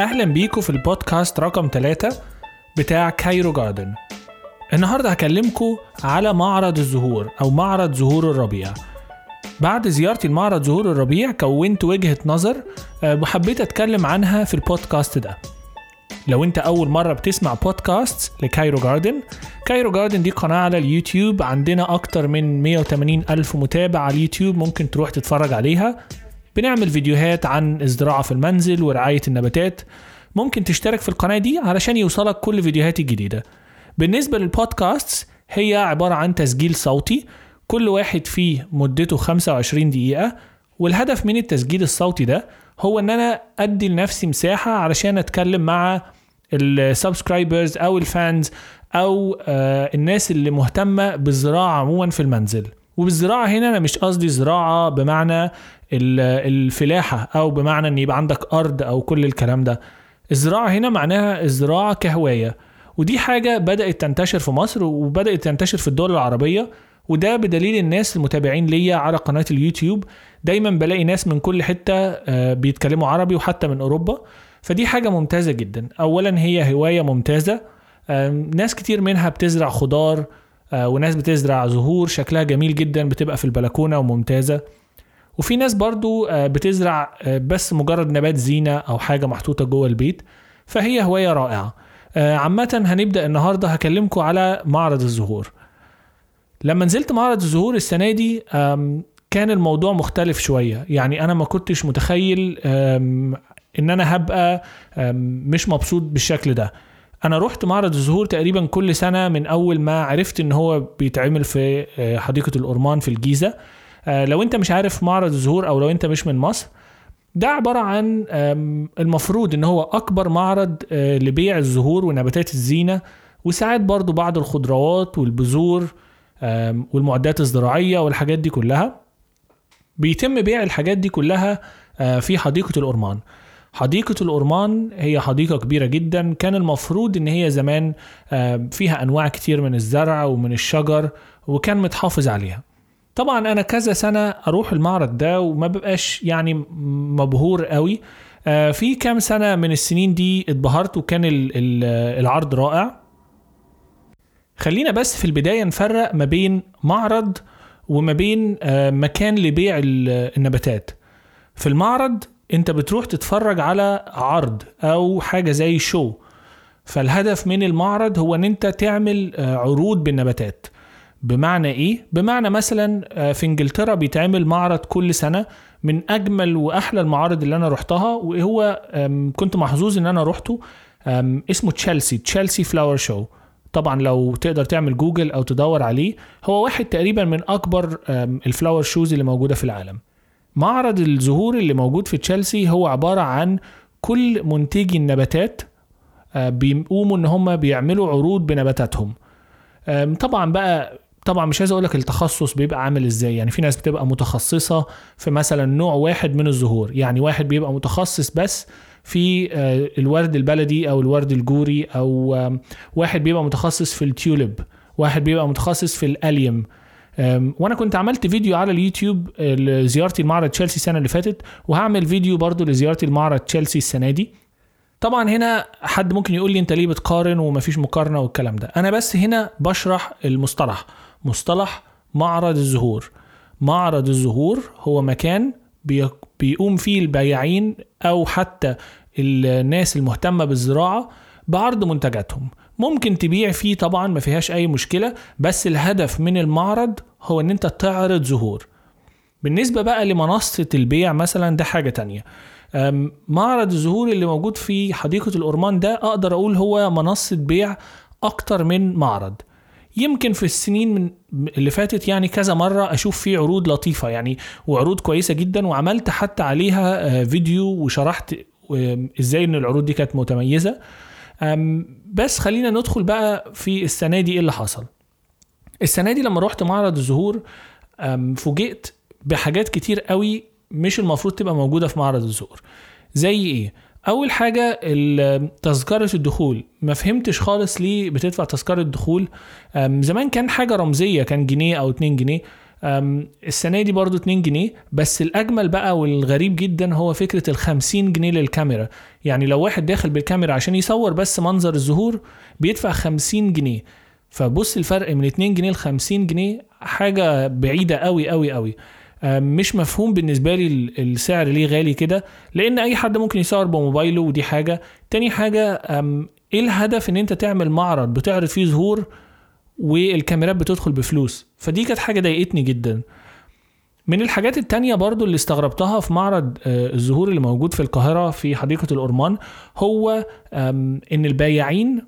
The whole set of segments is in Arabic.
أهلا بيكم في البودكاست رقم 3 بتاع كايرو جاردن. النهاردة هكلمكم على معرض الزهور أو معرض زهور الربيع. بعد زيارتي لمعرض زهور الربيع كونت وجهة نظر وحبيت أتكلم عنها في البودكاست ده. لو أنت أول مرة بتسمع بودكاست لكايرو جاردن، كايرو جاردن دي قناة على اليوتيوب، عندنا أكتر من 180,000 متابع على اليوتيوب، ممكن تروح تتفرج عليها. بنعمل فيديوهات عن الزراعة في المنزل ورعاية النباتات، ممكن تشترك في القناة دي علشان يوصلك كل فيديوهاتي الجديدة. بالنسبة للبودكاست، هي عبارة عن تسجيل صوتي، كل واحد فيه مدته 25 دقيقة، والهدف من التسجيل الصوتي ده هو ان انا ادي لنفسي مساحة علشان اتكلم مع السبسكرايبرز او الفانز او الناس اللي مهتمة بالزراعة عموما في المنزل. وبالزراعة هنا انا مش قصدي زراعة بمعنى الفلاحة او بمعنى ان يبقى عندك ارض او كل الكلام ده. الزراعة هنا معناها الزراعة كهواية، ودي حاجة بدأت تنتشر في مصر وبدأت تنتشر في الدول العربية، وده بدليل الناس المتابعين ليا على قناة اليوتيوب. دايما بلاقي ناس من كل حتة بيتكلموا عربي وحتى من أوروبا، فدي حاجة ممتازة جدا. أولا هي هواية ممتازة، ناس كتير منها بتزرع خضار وناس بتزرع زهور شكلها جميل جدا، بتبقى في البلكونة وممتازة. وفي ناس برضو بتزرع بس مجرد نبات زينة أو حاجة محطوطة جوه البيت، فهي هواية رائعة. عامة هنبدأ النهاردة هكلمكم على معرض الزهور. لما نزلت معرض الزهور السنة دي كان الموضوع مختلف شوية، يعني أنا ما كنتش متخيل إن أنا هبقى مش مبسوط بالشكل ده. أنا روحت معرض الزهور تقريبا كل سنة من أول ما عرفت إن هو بيتعمل في حديقة الأورمان في الجيزة. لو أنت مش عارف معرض الزهور أو لو أنت مش من مصر، ده عبارة عن المفروض إن هو أكبر معرض لبيع الزهور ونباتات الزينة، وساعات برضو بعض الخضروات والبذور والمعدات الزراعية والحاجات دي كلها. بيتم بيع الحاجات دي كلها في حديقة الأورمان. حديقة الأورمان هي حديقة كبيرة جدا، كان المفروض ان هي زمان فيها انواع كتير من الزرع ومن الشجر وكان متحافظ عليها. طبعا انا كذا سنة اروح المعرض ده وما ببقاش يعني مبهور قوي. في كام سنة من السنين دي اتبهرت وكان العرض رائع. خلينا بس في البداية نفرق ما بين معرض وما بين مكان لبيع النباتات. في المعرض انت بتروح تتفرج على عرض او حاجة زي شو، فالهدف من المعرض هو ان انت تعمل عروض بالنباتات. بمعنى ايه؟ بمعنى مثلا في انجلترا بيتعمل معرض كل سنة من اجمل واحلى المعارض اللي انا رحتها، وهو كنت محظوظ ان انا رحته، اسمه تشيلسي فلاور شو. طبعا لو تقدر تعمل جوجل او تدور عليه، هو واحد تقريبا من اكبر الفلاور شوز اللي موجودة في العالم. معرض الزهور اللي موجود في تشيلسي هو عبارة عن كل منتجي النباتات بيقوموا ان هم بيعملوا عروض بنباتاتهم. طبعا مش عايز اقولك التخصص بيبقى عامل ازاي، يعني في ناس بتبقى متخصصة في مثلا نوع واحد من الزهور، يعني واحد بيبقى متخصص بس في الورد البلدي او الورد الجوري، او واحد بيبقى متخصص في التيوليب، واحد بيبقى متخصص في الاليوم. وانا كنت عملت فيديو على اليوتيوب لزيارتي المعرض تشيلسي السنة اللي فاتت، وهعمل فيديو برضو لزيارتي المعرض تشيلسي السنة دي. طبعا هنا حد ممكن يقول لي انت ليه بتقارن ومفيش مقارنة والكلام ده، انا بس هنا بشرح مصطلح معرض الزهور. معرض الزهور هو مكان بيقوم فيه البياعين أو حتى الناس المهتمة بالزراعة بعرض منتجاتهم، ممكن تبيع فيه طبعا ما فيهاش أي مشكلة، بس الهدف من المعرض هو أن أنت تعرض زهور. بالنسبة بقى لمنصة البيع مثلا، ده حاجة تانية. معرض الزهور اللي موجود في حديقة الأورمان ده أقدر أقول هو منصة بيع أكتر من معرض. يمكن في السنين اللي فاتت يعني كذا مرة أشوف فيه عروض لطيفة يعني، وعروض كويسة جدا، وعملت حتى عليها فيديو وشرحت إزاي إن العروض دي كانت متميزة. بس خلينا ندخل بقى في السنة دي إيه اللي حصل. السنة دي لما روحت معرض الزهور فوجئت بحاجات كتير قوي مش المفروض تبقى موجودة في معرض الزهور. زي إيه؟ أول حاجة تذكرة الدخول، ما فهمتش خالص ليه بتدفع تذكرة الدخول. زمان كان حاجة رمزية، كان جنيه أو 2 جنيه، السنة دي برضو 2 جنيه. بس الأجمل بقى والغريب جدا هو فكرة 50 جنيه للكاميرا. يعني لو واحد داخل بالكاميرا عشان يصور بس منظر الزهور بيدفع 50 جنيه. فبص الفرق من 2 جنيه ل50 جنيه، حاجة بعيدة قوي قوي قوي. مش مفهوم بالنسبة لي السعر ليه غالي كده، لأن أي حد ممكن يصور بموبايله، ودي حاجة. تاني حاجة، إيه الهدف إن أنت تعمل معرض بتعرض فيه زهور والكاميرات بتدخل بفلوس؟ فدي كانت حاجة ضايقتني جدا. من الحاجات التانية برضو اللي استغربتها في معرض الزهور اللي موجود في القاهرة في حديقة الأورمان، هو إن البياعين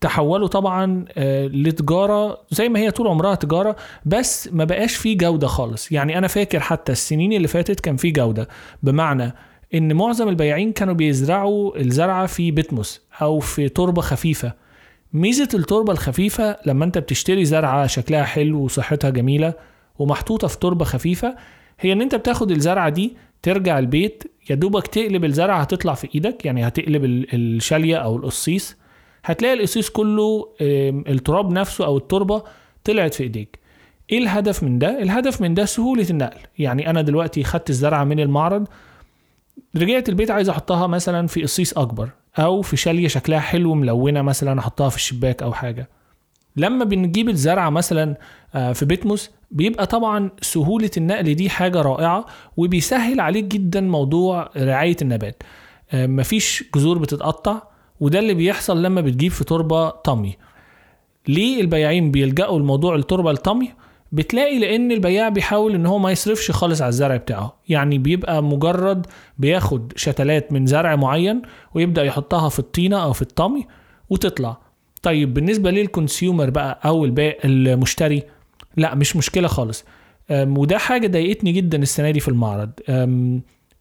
تحولوا طبعا لتجارة زي ما هي طول عمرها تجارة، بس ما بقاش فيه جودة خالص. يعني أنا فاكر حتى السنين اللي فاتت كان فيه جودة، بمعنى إن معظم البياعين كانوا بيزرعوا الزرعة في بتموس أو في تربة خفيفة. ميزة التربة الخفيفة لما أنت بتشتري زرعة شكلها حلو وصحتها جميلة ومحطوطة في تربة خفيفة، هي إن أنت بتاخد الزرعة دي ترجع البيت، يدوبك تقلب الزرعة هتطلع في إيدك. يعني هتقلب الشالية أو القصيص، هتلاقي القصيص كله التراب نفسه أو التربة طلعت في إيديك. إيه الهدف من ده؟ الهدف من ده سهولة النقل. يعني أنا دلوقتي خدت الزرعة من المعرض، رجعت البيت عايز أحطها مثلا في قصيص أكبر أو في شالية شكلها حلو ملونة، مثلا أحطها في الشباك أو حاجة. لما بنجيب الزرعة مثلا في بيتموس، بيبقى طبعا سهولة النقل دي حاجة رائعة، وبيسهل عليك جدا موضوع رعاية النبات. مفيش جذور بتتقطع، وده اللي بيحصل لما بتجيب في تربة طمي. ليه البياعين بيلجأوا الموضوع التربة الطمي؟ بتلاقي لأن البياع بيحاول إن هو ما يصرفش خالص على الزرع بتاعه. يعني بيبقى مجرد بياخد شتلات من زرع معين ويبدأ يحطها في الطينة أو في الطمي وتطلع. طيب بالنسبة للكونسيومر بقى أو المشتري، لا مش مشكلة خالص. وده حاجة ضايقتني جدا السنة دي في المعرض.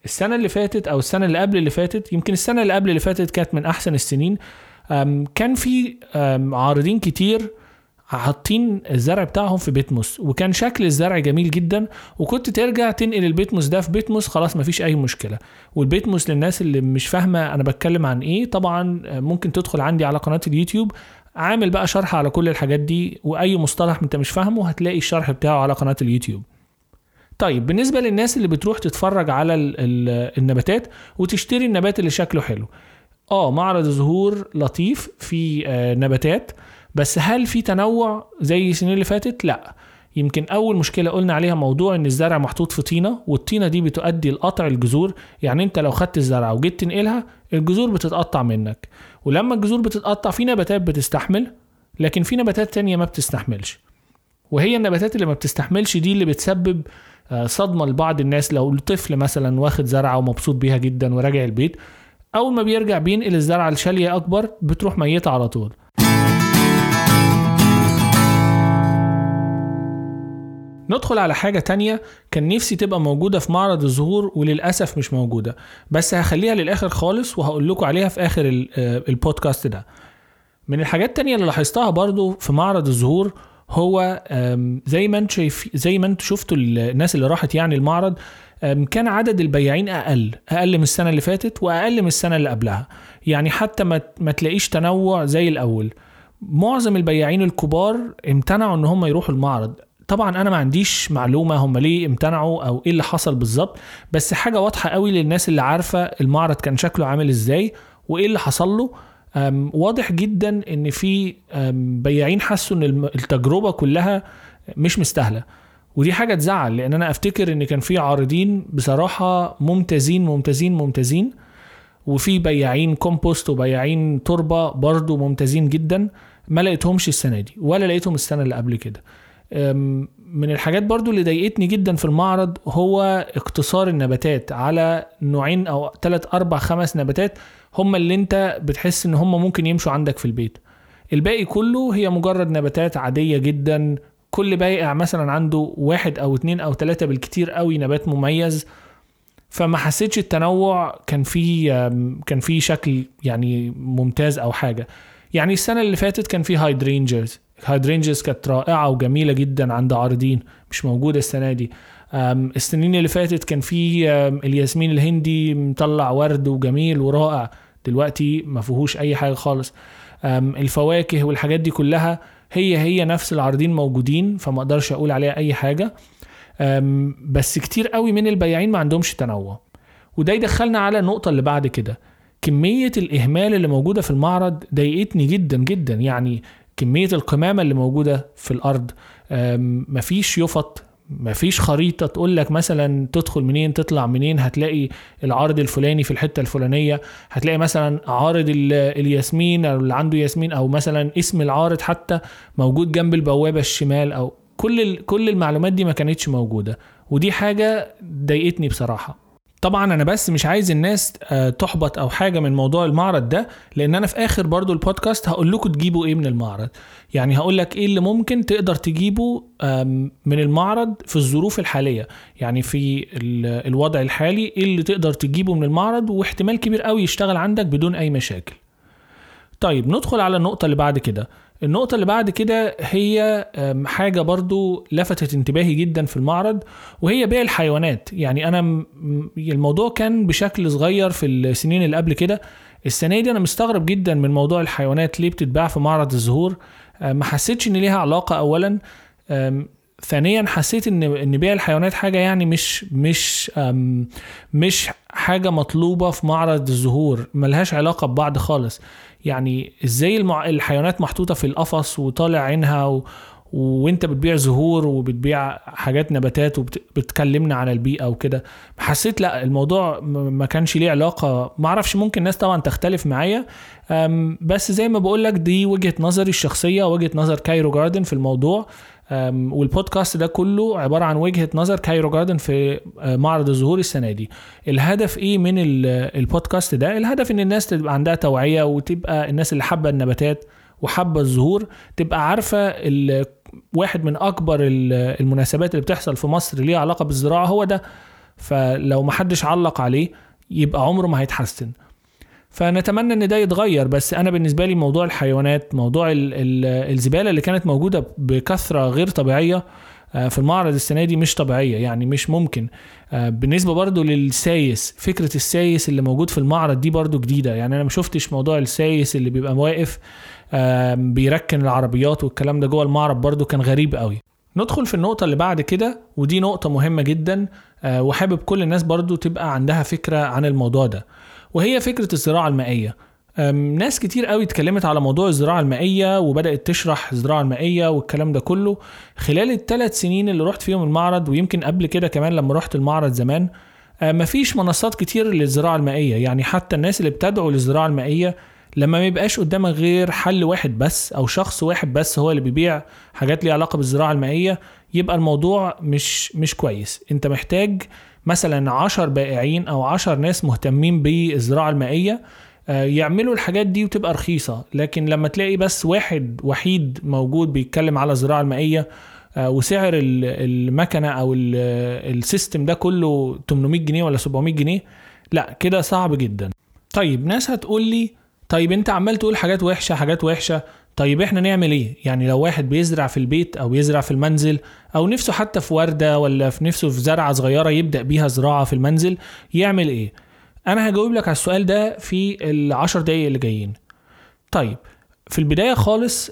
السنة اللي فاتت أو السنة اللي قبل اللي فاتت، يمكن السنة اللي قبل اللي فاتت كانت من أحسن السنين. كان في عارضين كتير حاطين الزرع بتاعهم في بيتموس، وكان شكل الزرع جميل جدا، وكنت ترجع تنقل البيتموس ده في بيتموس خلاص مفيش أي مشكلة. والبيتموس للناس اللي مش فاهمة أنا بتكلم عن إيه، طبعا ممكن تدخل عندي على قناة اليوتيوب، عامل بقى شرح على كل الحاجات دي، وأي مصطلح أنت مش فاهمه هتلاقي الشرح بتاعه على قناة اليوتيوب. طيب بالنسبة للناس اللي بتروح تتفرج على النباتات وتشتري النبات اللي شكله حلو، معرض زهور لطيف في نباتات، بس هل في تنوع زي السنين اللي فاتت؟ لا. يمكن أول مشكلة قلنا عليها موضوع إن الزرع محطوط في طينة، والطينة دي بتؤدي لقطع الجذور. يعني أنت لو خدت الزرع وجيت تنقلها الجذور بتتقطع منك، ولما الجذور بتتقطع في نباتات بتستحمل لكن في نباتات تانية ما بتستحملش، وهي النباتات اللي ما بتستحملش دي اللي بتسبب صدمة لبعض الناس. لو الطفل مثلا واخد زرعة ومبسوط بيها جدا وراجع البيت، أول ما بيرجع بينقل الزرعة لشالية أكبر بتروح ميتة على طول. ندخل على حاجة تانية كان نفسي تبقى موجودة في معرض الزهور وللأسف مش موجودة، بس هخليها للآخر خالص وهقول لكم عليها في آخر البودكاست ده. من الحاجات التانية اللي لاحظتها برضو في معرض الزهور، هو زي ما انت شفتوا الناس اللي راحت يعني المعرض، كان عدد البياعين اقل من السنه اللي فاتت واقل من السنه اللي قبلها. يعني حتى ما تلاقيش تنوع زي الاول. معظم البياعين الكبار امتنعوا ان هم يروحوا المعرض. طبعا انا ما عنديش معلومه هم ليه امتنعوا او ايه اللي حصل بالظبط، بس حاجه واضحه قوي للناس اللي عارفه المعرض كان شكله عامل ازاي وايه اللي حصل له. واضح جدا ان في بياعين حسوا ان التجربة كلها مش مستاهلة، ودي حاجة تزعل، لان انا افتكر ان كان في عارضين بصراحة ممتازين، وفي بياعين كومبوست وبياعين تربة برضو ممتازين جدا، ما لقيتهمش السنة دي ولا لقيتهم السنة اللي قبل كده. من الحاجات برضو اللي ضايقتني جدا في المعرض هو اقتصار النباتات على 2 أو 3 4 5 نباتات هم اللي انت بتحس ان هم ممكن يمشوا عندك في البيت. الباقي كله هي مجرد نباتات عادية جدا، كل بائع مثلا عنده 1 أو 2 أو 3 بالكتير قوي نبات مميز. فما حسيتش التنوع كان فيه شكل يعني ممتاز او حاجة. يعني السنة اللي فاتت كان فيه هايدرينجرز كانت رائعة وجميلة جدا عند عارضين، مش موجودة السنة دي. السنين اللي فاتت كان في الياسمين الهندي مطلع ورد وجميل ورائع، دلوقتي ما فيهوش اي حاجة خالص. الفواكه والحاجات دي كلها هي نفس العارضين موجودين، فما اقدرش اقول عليها اي حاجه. بس كتير قوي من البياعين ما عندهمش تنوع، وده يدخلنا على النقطه اللي بعد كده. كميه الاهمال اللي موجوده في المعرض ضايقتني جدا جدا، يعني كميه القمامه اللي موجوده في الارض، مفيش يفط، مفيش خريطه تقول لك مثلا تدخل منين تطلع منين، هتلاقي العرض الفلاني في الحته الفلانيه، هتلاقي مثلا عارض الياسمين او اللي عنده ياسمين، او مثلا اسم العارض حتى موجود جنب البوابه الشمال، او كل المعلومات دي ما كانتش موجوده، ودي حاجه ضايقتني بصراحه. طبعا انا بس مش عايز الناس تحبط او حاجه من موضوع المعرض ده، لان انا في اخر برضو البودكاست هقول لكم تجيبوا ايه من المعرض، يعني هقول لك ايه اللي ممكن تقدر تجيبه من المعرض في الظروف الحاليه، يعني في الوضع الحالي ايه اللي تقدر تجيبه من المعرض، واحتمال كبير قوي يشتغل عندك بدون اي مشاكل. طيب ندخل على النقطه اللي بعد كده. النقطة اللي بعد كده هي حاجة برضو لفتت انتباهي جدا في المعرض، وهي بيع الحيوانات. يعني أنا الموضوع كان بشكل صغير في السنين اللي قبل كده، السنة دي أنا مستغرب جدا من موضوع الحيوانات ليه بتتباع في معرض الزهور. ما حسيتش إن ليها علاقة أولا، ثانيا حسيت إن بيع الحيوانات حاجة يعني مش حاجة مطلوبة في معرض الزهور، ملهاش علاقة ببعض خالص. يعني ازاي الحيوانات محطوطة في القفص وطالع عينها وانت بتبيع زهور وبتبيع حاجات نباتات وبتكلمنا على البيئة وكده. حسيت لا، الموضوع ما كانش ليه علاقة، معرفش، ممكن الناس طبعا تختلف معايا، بس زي ما بقولك دي وجهة نظري الشخصية، وجهة نظر كايرو جاردن في الموضوع، والبودكاست ده كله عبارة عن وجهة نظر كايرو جاردن في معرض الزهور السنة دي. الهدف ايه من البودكاست ده؟ الهدف ان الناس تبقى عندها توعية، وتبقى الناس اللي حابة النباتات وحابة الزهور تبقى عارفة واحد من اكبر المناسبات اللي بتحصل في مصر ليه علاقة بالزراعة هو ده، فلو محدش علق عليه يبقى عمره ما هيتحسن. فنتمنى ان ده يتغير. بس انا بالنسبه لي موضوع الحيوانات، موضوع الزباله اللي كانت موجوده بكثره غير طبيعيه في المعرض السنه دي مش طبيعيه، يعني مش ممكن. بالنسبه برضو للسايس، فكره السايس اللي موجود في المعرض دي برضو جديده، يعني انا ما شفتش موضوع السايس اللي بيبقى واقف بيركن العربيات والكلام ده جوه المعرض، برضو كان غريب قوي. ندخل في النقطة اللي بعد كده، ودي نقطة مهمة جدا، وحابب كل الناس برضو تبقى عندها فكرة عن الموضوع ده، وهي فكرة الزراعة المائية. ناس كتير قوي اتكلمت على موضوع الزراعة المائية وبدأت تشرح الزراعة المائية والكلام ده كله خلال الثلاث سنين اللي رحت فيهم المعرض، ويمكن قبل كده كمان لما رحت المعرض زمان. مفيش منصات كتير للزراعة المائية، يعني حتى الناس اللي بتدعو للزراعة المائية لما ميبقاش قدامك غير حل واحد بس او شخص واحد بس هو اللي بيبيع حاجات ليها علاقة بالزراعة المائية، يبقى الموضوع مش كويس. انت محتاج مثلا 10 بائعين او 10 ناس مهتمين بالزراعة المائية يعملوا الحاجات دي وتبقى رخيصة. لكن لما تلاقي بس واحد وحيد موجود بيتكلم على الزراعة المائية، وسعر المكنة او السيستم ده كله 800 جنيه ولا 700 جنيه، لا كده صعب جدا. طيب ناس هتقول لي طيب انت عمال تقول حاجات وحشة، طيب احنا نعمل ايه؟ يعني لو واحد بيزرع في البيت او بيزرع في المنزل، او نفسه حتى في وردة، ولا في نفسه في زرعة صغيرة يبدأ بيها زراعة في المنزل، يعمل ايه؟ انا هجاوب لك على السؤال ده في 10 دقايق اللي جايين. طيب في البداية خالص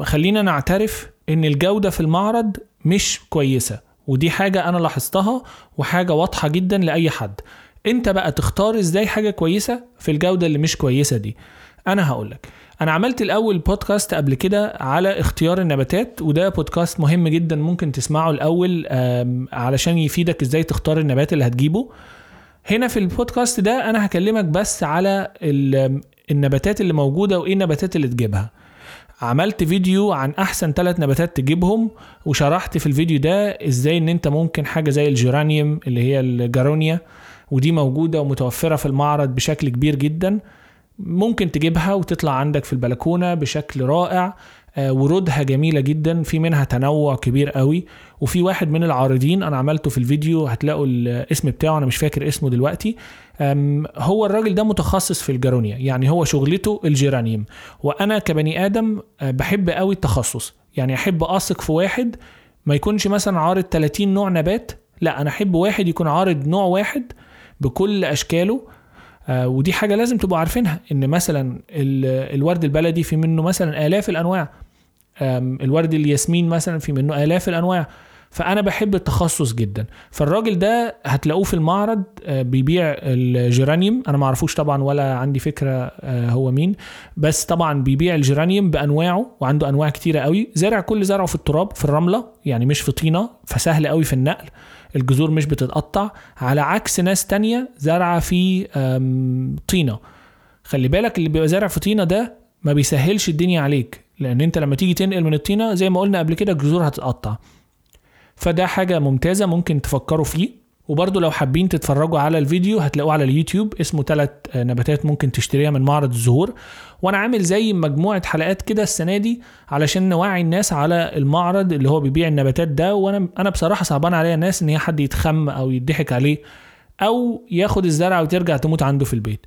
خلينا نعترف ان الجودة في المعرض مش كويسة، ودي حاجة انا لاحظتها وحاجة واضحة جدا لأي حد. انت بقى تختار ازاي حاجة كويسة في الجودة اللي مش كويسة دي. انا هقولك، انا عملت الاول بودكاست قبل كده على اختيار النباتات، وده بودكاست مهم جدا ممكن تسمعه الاول علشان يفيدك ازاي تختار النبات اللي هتجيبه. هنا في البودكاست ده انا هكلمك بس على النباتات اللي موجودة وايه النباتات اللي تجيبها. عملت فيديو عن احسن 3 نباتات تجيبهم، وشرحت في الفيديو ده ازاي ان انت ممكن حاجة زي الجيرانيوم اللي هي الجارونيا، ودي موجودة ومتوفرة في المعرض بشكل كبير جدا، ممكن تجيبها وتطلع عندك في البلكونة بشكل رائع، ورودها جميلة جدا، في منها تنوع كبير قوي. وفي واحد من العارضين انا عملته في الفيديو هتلاقوا الاسم بتاعه، انا مش فاكر اسمه دلوقتي، هو الراجل ده متخصص في الجارونيا، يعني هو شغلته الجيرانيم، وانا كبني ادم بحب قوي التخصص، يعني احب اثق في واحد ما يكونش مثلا عارض 30 نوع نبات، لا انا احب واحد يكون عارض نوع واحد بكل أشكاله. ودي حاجة لازم تبقوا عارفينها، إن مثلا الورد البلدي في منه مثلا آلاف الأنواع، الورد الياسمين مثلا في منه آلاف الأنواع. فأنا بحب التخصص جدا. فالراجل ده هتلاقوه في المعرض بيبيع الجيرانيوم, أنا معرفوش طبعا ولا عندي فكرة هو مين, بس طبعا بيبيع الجيرانيوم بأنواعه, وعنده أنواع كتيرة قوي. زرع كل زرعه في التراب في الرملة, يعني مش في طينة, فسهل قوي في النقل, الجذور مش بتتقطع, على عكس ناس تانية زرع في طينة. خلي بالك اللي بيبقى زرع في طينة ده ما بيسهلش الدنيا عليك, لأن انت لما تيجي تنقل من الطينة زي ما قلنا قبل كده الجذور هتتقطع. فده حاجة ممتازة ممكن تفكروا فيه. وبرضو لو حابين تتفرجوا على الفيديو هتلاقوه على اليوتيوب اسمه 3 نباتات ممكن تشتريها من معرض الزهور, وانا عامل زي مجموعة حلقات كده السنة دي علشان نوعي الناس على المعرض اللي هو بيبيع النباتات ده. وانا بصراحة صعبان عليا الناس ان هي حد يتخم او يضحك عليه او ياخد الزرع وترجع تموت عنده في البيت.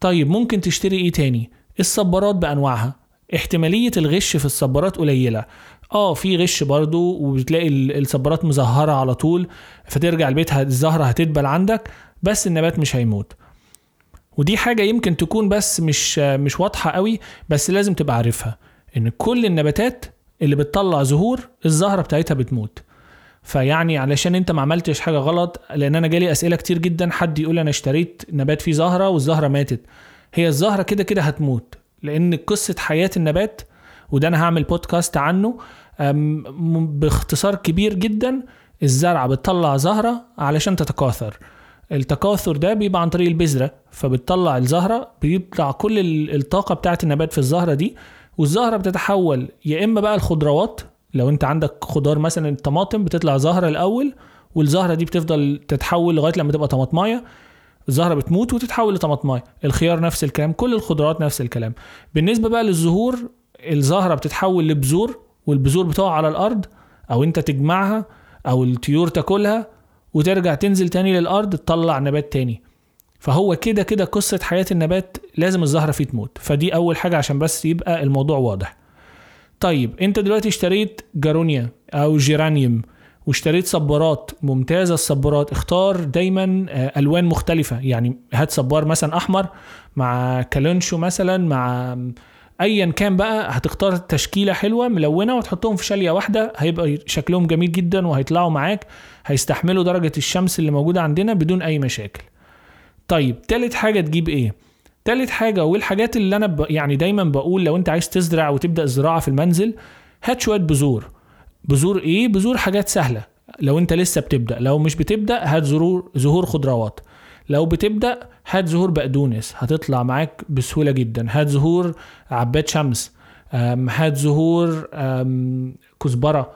طيب ممكن تشتري ايه تاني؟ الصبارات بانواعها, احتمالية الغش في الصبارات قليلة, في غش برضو, وبتلاقي الصبارات مزهرة على طول, فترجع البيت الزهرة هتدبل عندك بس النبات مش هيموت. ودي حاجة يمكن تكون بس مش واضحة قوي, بس لازم تبقى عارفها ان كل النباتات اللي بتطلع زهور الزهرة بتاعتها بتموت. فيعني علشان انت ما عملتش حاجة غلط, لان انا جالي اسئلة كتير جدا حد يقول انا اشتريت نبات فيه زهرة والزهرة ماتت. هي الزهرة كده كده هتموت, لان قصة حياة النبات, وده انا هعمل بودكاست عنه باختصار كبير جدا, الزرعة بتطلع زهرة علشان تتكاثر. التكاثر ده بيبقى عن طريق البذرة, فبتطلع الزهرة, بيطلع كل الطاقة بتاعة النبات في الزهرة دي, والزهرة بتتحول يا اما بقى الخضروات, لو انت عندك خضار مثلا الطماطم بتطلع زهرة الاول, والزهرة دي بتفضل تتحول لغاية لما تبقى طماطماية, الزهرة بتموت وتتحول لطماطماية. الخيار نفس الكلام, كل الخضروات نفس الكلام. بالنسبة بقى للزهور, الزهرة بتتحول لبذور, والبذور بتقع على الأرض أو أنت تجمعها أو الطيور تاكلها, وترجع تنزل تاني للأرض تطلع نبات تاني. فهو كده كده قصة حياة النبات لازم الزهرة فيه تموت. فدي أول حاجة عشان بس يبقى الموضوع واضح. طيب أنت دلوقتي اشتريت جارونيا أو جيرانيوم, واشتريت صبارات ممتازة. الصبارات اختار دايما ألوان مختلفة, يعني هات صبار مثلا أحمر مع كالونشو مثلا مع ايا كان بقى, هتختار تشكيلة حلوة ملونة وتحطهم في شالية واحدة, هيبقى شكلهم جميل جدا وهيطلعوا معاك, هيستحملوا درجة الشمس اللي موجودة عندنا بدون اي مشاكل. طيب تالت حاجة تجيب ايه؟ تالت حاجة والحاجات اللي انا يعني دايما بقول لو انت عايز تزرع وتبدأ الزراعة في المنزل, هات شوية بذور. بذور ايه؟ بذور حاجات سهلة لو انت لسه بتبدأ. لو مش بتبدأ هات زهور خضروات. لو بتبدأ هات زهور بقدونس هتطلع معاك بسهولة جدا. هات زهور عباد شمس, هات زهور كزبرة.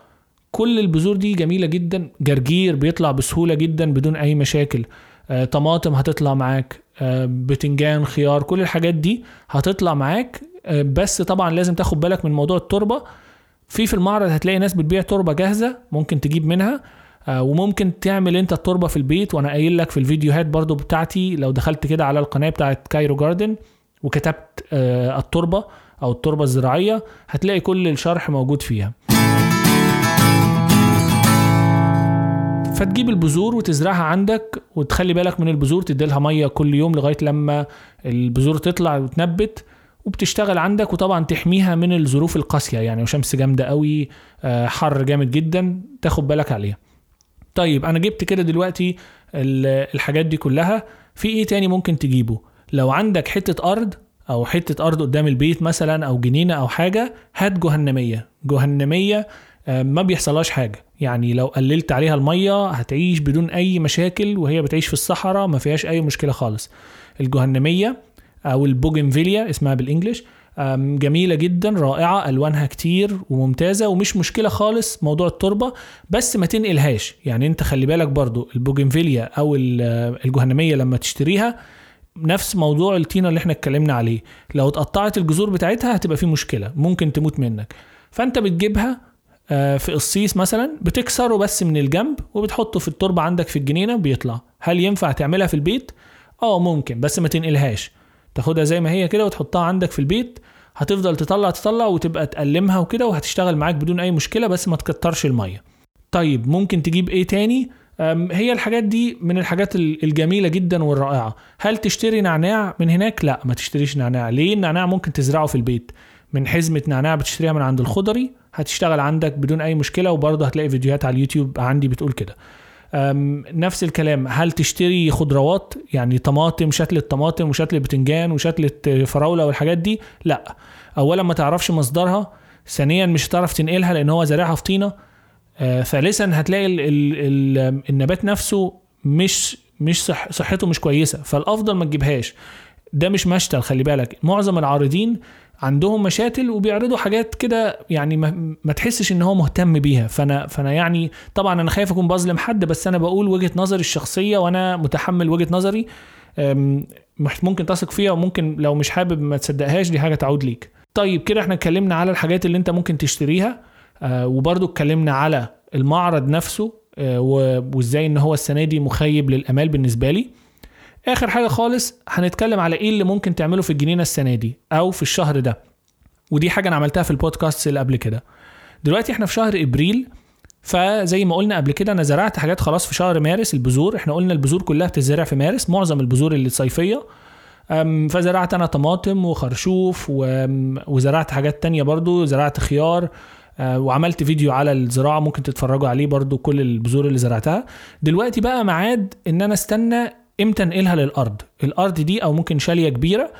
كل البذور دي جميلة جدا. جرجير بيطلع بسهولة جدا بدون اي مشاكل. طماطم هتطلع معاك, بتنجان, خيار, كل الحاجات دي هتطلع معاك. بس طبعا لازم تاخد بالك من موضوع التربة. في المعرض هتلاقي ناس بتبيع تربة جاهزة ممكن تجيب منها, وممكن تعمل انت التربة في البيت. وانا قايل لك في الفيديوهات برضو بتاعتي, لو دخلت كده على القناة بتاعت كايرو جاردن وكتبت التربة او التربة الزراعية هتلاقي كل الشرح موجود فيها. فتجيب البذور وتزرعها عندك, وتخلي بالك من البذور, تديلها مية كل يوم لغاية لما البذور تطلع وتنبت, وبتشتغل عندك. وطبعا تحميها من الظروف القاسية, يعني وشمس جامدة قوي, حر جامد جدا, تاخد بالك عليها. طيب انا جبت كده دلوقتي الحاجات دي كلها. في ايه تاني ممكن تجيبه؟ لو عندك حتة ارض قدام البيت مثلا او جنينة او حاجة, هات جهنمية ما بيحصلهاش حاجة, يعني لو قللت عليها المية هتعيش بدون اي مشاكل, وهي بتعيش في الصحراء ما فيهاش اي مشكلة خالص. الجهنمية او البوجنفيليا اسمها بالانجليش, جميلة جدا, رائعة, ألوانها كتير وممتازة, ومش مشكلة خالص موضوع التربة. بس ما تنقلهاش, يعني انت خلي بالك برضو البوجنفيليا او الجهنمية لما تشتريها نفس موضوع التينة اللي احنا اتكلمنا عليه, لو اتقطعت الجذور بتاعتها هتبقى فيه مشكلة, ممكن تموت منك. فانت بتجيبها في قصيص مثلا, بتكسره بس من الجنب وبتحطه في التربة عندك في الجنينة بيطلع. هل ينفع تعملها في البيت؟ ممكن, بس ما تنقلهاش, تاخدها زي ما هي كده وتحطها عندك في البيت, هتفضل تطلع وتبقى تقلمها وكده, وهتشتغل معاك بدون اي مشكلة, بس ما تكترش المية. طيب ممكن تجيب ايه تاني؟ هي الحاجات دي من الحاجات الجميلة جدا والرائعة. هل تشتري نعناع من هناك؟ لا, ما تشتريش نعناع. ليه؟ النعناع ممكن تزرعه في البيت, من حزمة نعناع بتشتريها من عند الخضري هتشتغل عندك بدون أي مشكلة, وبرضه هتلاقي فيديوهات على اليوتيوب عندي بتقول كده. نفس الكلام هل تشتري خضروات يعني طماطم, شتلة طماطم وشتلة بتنجان وشتلة فراولة والحاجات دي, لا, أولا ما تعرفش مصدرها, ثانيا مش هتعرف تنقلها لأن هو زرعها في طينة, ثالثا هتلاقي النبات نفسه مش صحته مش كويسة, فالأفضل ما تجيبهاش. ده مش مشتل, خلي بالك معظم العارضين عندهم مشاتل وبيعرضوا حاجات كده يعني ما تحسش ان هو مهتم بيها. فانا يعني طبعا انا خايف اكون بظلم حد, بس انا بقول وجهة نظري الشخصية وانا متحمل وجهة نظري, ممكن تثق فيها وممكن لو مش حابب ما تصدقهاش, دي حاجة تعود ليك. طيب كده احنا اتكلمنا على الحاجات اللي انت ممكن تشتريها, وبرضو اتكلمنا على المعرض نفسه وازاي ان هو السنة دي مخيب للامال بالنسبة لي. اخر حاجة خالص هنتكلم على ايه اللي ممكن تعمله في الجنينة السنة دي او في الشهر ده, ودي حاجة انا عملتها في البودكاست اللي قبل كده. دلوقتي احنا في شهر ابريل, فزي ما قلنا قبل كده انا زرعت حاجات خلاص في شهر مارس. البذور احنا قلنا البذور كلها بتزرع في مارس, معظم البذور اللي صيفية, فزرعت انا طماطم وخرشوف وزرعت حاجات تانية برضو, زرعت خيار, وعملت فيديو على الزراعة ممكن تتفرجوا عليه برضو كل البذور اللي زرعتها. دلوقتي بقى معاد ان انا استنى امتى انقلها للارض. الارض دي او ممكن شالية كبيرة,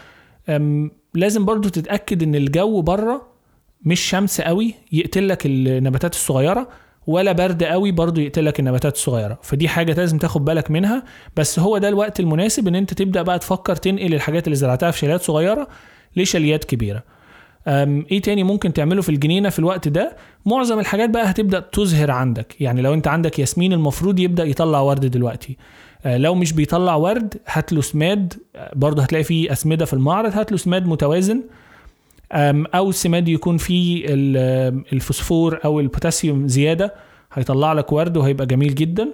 لازم برضو تتأكد ان الجو بره مش شمس قوي يقتلك النباتات الصغيرة, ولا برد قوي برضو يقتلك النباتات الصغيرة, فدي حاجة لازم تاخد بالك منها. بس هو ده الوقت المناسب ان انت تبدأ بقى تفكر تنقل الحاجات اللي زرعتها في شاليات صغيرة لشاليات كبيرة. ايه تاني ممكن تعمله في الجنينة في الوقت ده؟ معظم الحاجات بقى هتبدأ تزهر عندك, يعني لو انت عندك ياسمين المفروض يبدأ يطلع ورد دلوقتي, لو مش بيطلع ورد هات له سماد, برضه هتلاقي فيه أسمدة في المعرض, هات له سماد متوازن, أو سماد يكون فيه الفوسفور أو البوتاسيوم زيادة, هيطلع لك ورد وهيبقى جميل جدا.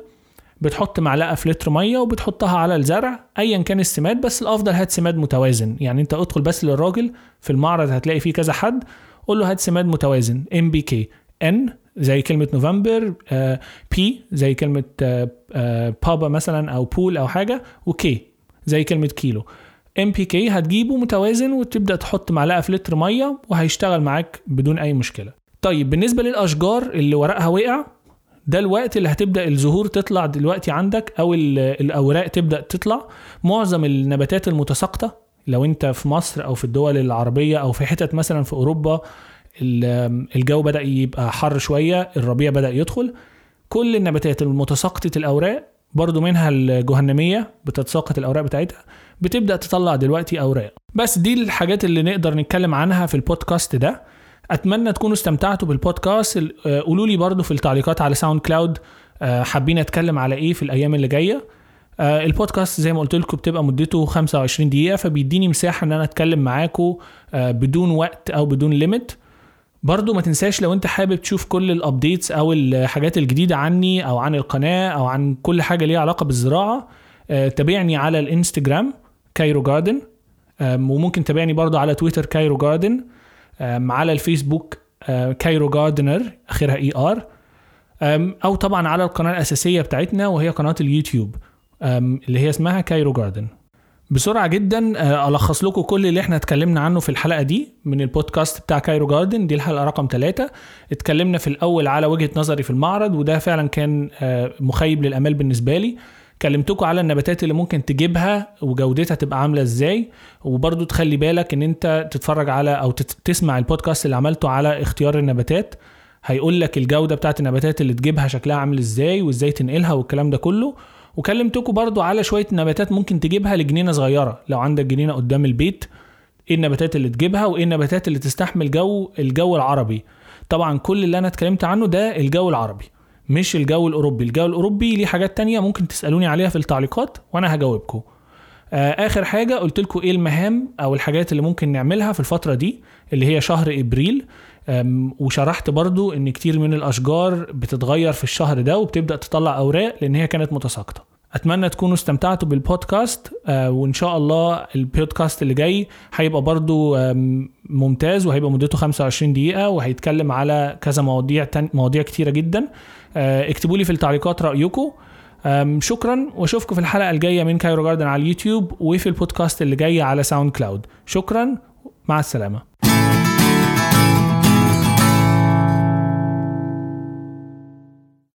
بتحط معلقة في لتر مية وبتحطها على الزرع أيا كان السماد, بس الأفضل هات سماد متوازن. يعني أنت أدخل بس للراجل في المعرض هتلاقي فيه كذا حد, قول له هات سماد متوازن NPK, N زي كلمة نوفمبر, بي زي كلمة بابا مثلا أو بول أو حاجة, وكي زي كلمة كيلو. NPK هتجيبه متوازن وتبدأ تحط معلقة في لتر مية وهيشتغل معاك بدون أي مشكلة. طيب بالنسبة للأشجار اللي ورقها وقع, ده الوقت اللي هتبدأ الزهور تطلع دلوقتي عندك, أو الأوراق تبدأ تطلع. معظم النباتات المتساقطة لو أنت في مصر أو في الدول العربية أو في حتت مثلا في أوروبا الجو بدأ يبقى حر شوية, الربيع بدأ يدخل, كل النباتات المتساقطة الأوراق برضو منها الجهنمية بتتساقط الأوراق بتاعتها, بتبدأ تطلع دلوقتي أوراق. بس دي الحاجات اللي نقدر نتكلم عنها في البودكاست ده. أتمنى تكونوا استمتعتوا بالبودكاست. قولوا لي برضو في التعليقات على ساوند كلاود حابين أتكلم على إيه في الأيام اللي جاية. البودكاست زي ما قلت لكم بتبقى مدته 25 دقيقة, فبيديني مساحة إن أنا أتكلم معاكم بدون وقت أو بدون ليميت. برضو ما تنساش لو انت حابب تشوف كل الابديتس او الحاجات الجديدة عني او عن القناة او عن كل حاجة ليها علاقة بالزراعة, تابعني على الانستجرام كايرو جاردن, وممكن تابعني برضو على تويتر كايرو جاردن, على الفيسبوك كايرو جاردنر اخرها ER, او طبعا على القناة الاساسية بتاعتنا وهي قناة اليوتيوب اللي هي اسمها كايرو جاردن. بسرعة جدا ألخص لكم كل اللي احنا اتكلمنا عنه في الحلقة دي من البودكاست بتاع كايرو جاردن. دي الحلقة رقم 3. اتكلمنا في الأول على وجهة نظري في المعرض, وده فعلا كان مخيب للأمال بالنسبة لي. كلمتكم على النباتات اللي ممكن تجيبها وجودتها تبقى عاملة ازاي, وبرضو تخلي بالك ان انت تتفرج على او تسمع البودكاست اللي عملته على اختيار النباتات, هيقول لك الجودة بتاعت النباتات اللي تجيبها شكلها عامل ازاي وازاي تنقلها والكلام ده كله. وكلمتكم برضو على شوية نباتات ممكن تجيبها لجنينة صغيرة, لو عندك جنينة قدام البيت ايه النباتات اللي تجيبها وايه النباتات اللي تستحمل الجو العربي. طبعا كل اللي انا اتكلمت عنه ده الجو العربي مش الجو الاوروبي. الجو الاوروبي ليه حاجات تانية ممكن تسألوني عليها في التعليقات وانا هجاوبكم. اخر حاجة قلتلكم ايه المهام او الحاجات اللي ممكن نعملها في الفترة دي اللي هي شهر ابريل, وشرحت برضو ان كتير من الاشجار بتتغير في الشهر ده وبتبدأ تطلع اوراق لان هي كانت متساقطة. اتمنى تكونوا استمتعتوا بالبودكاست, وان شاء الله البودكاست اللي جاي هيبقى برضو ممتاز, وهيبقى مدته 25 دقيقة وهيتكلم على كذا مواضيع كتيرة جدا. اكتبوا لي في التعليقات رأيكم. شكرا, واشوفكم في الحلقة الجاية من كايرو جاردن على اليوتيوب وفي البودكاست اللي جاي على ساوند كلاود. شكرا, مع السلامة.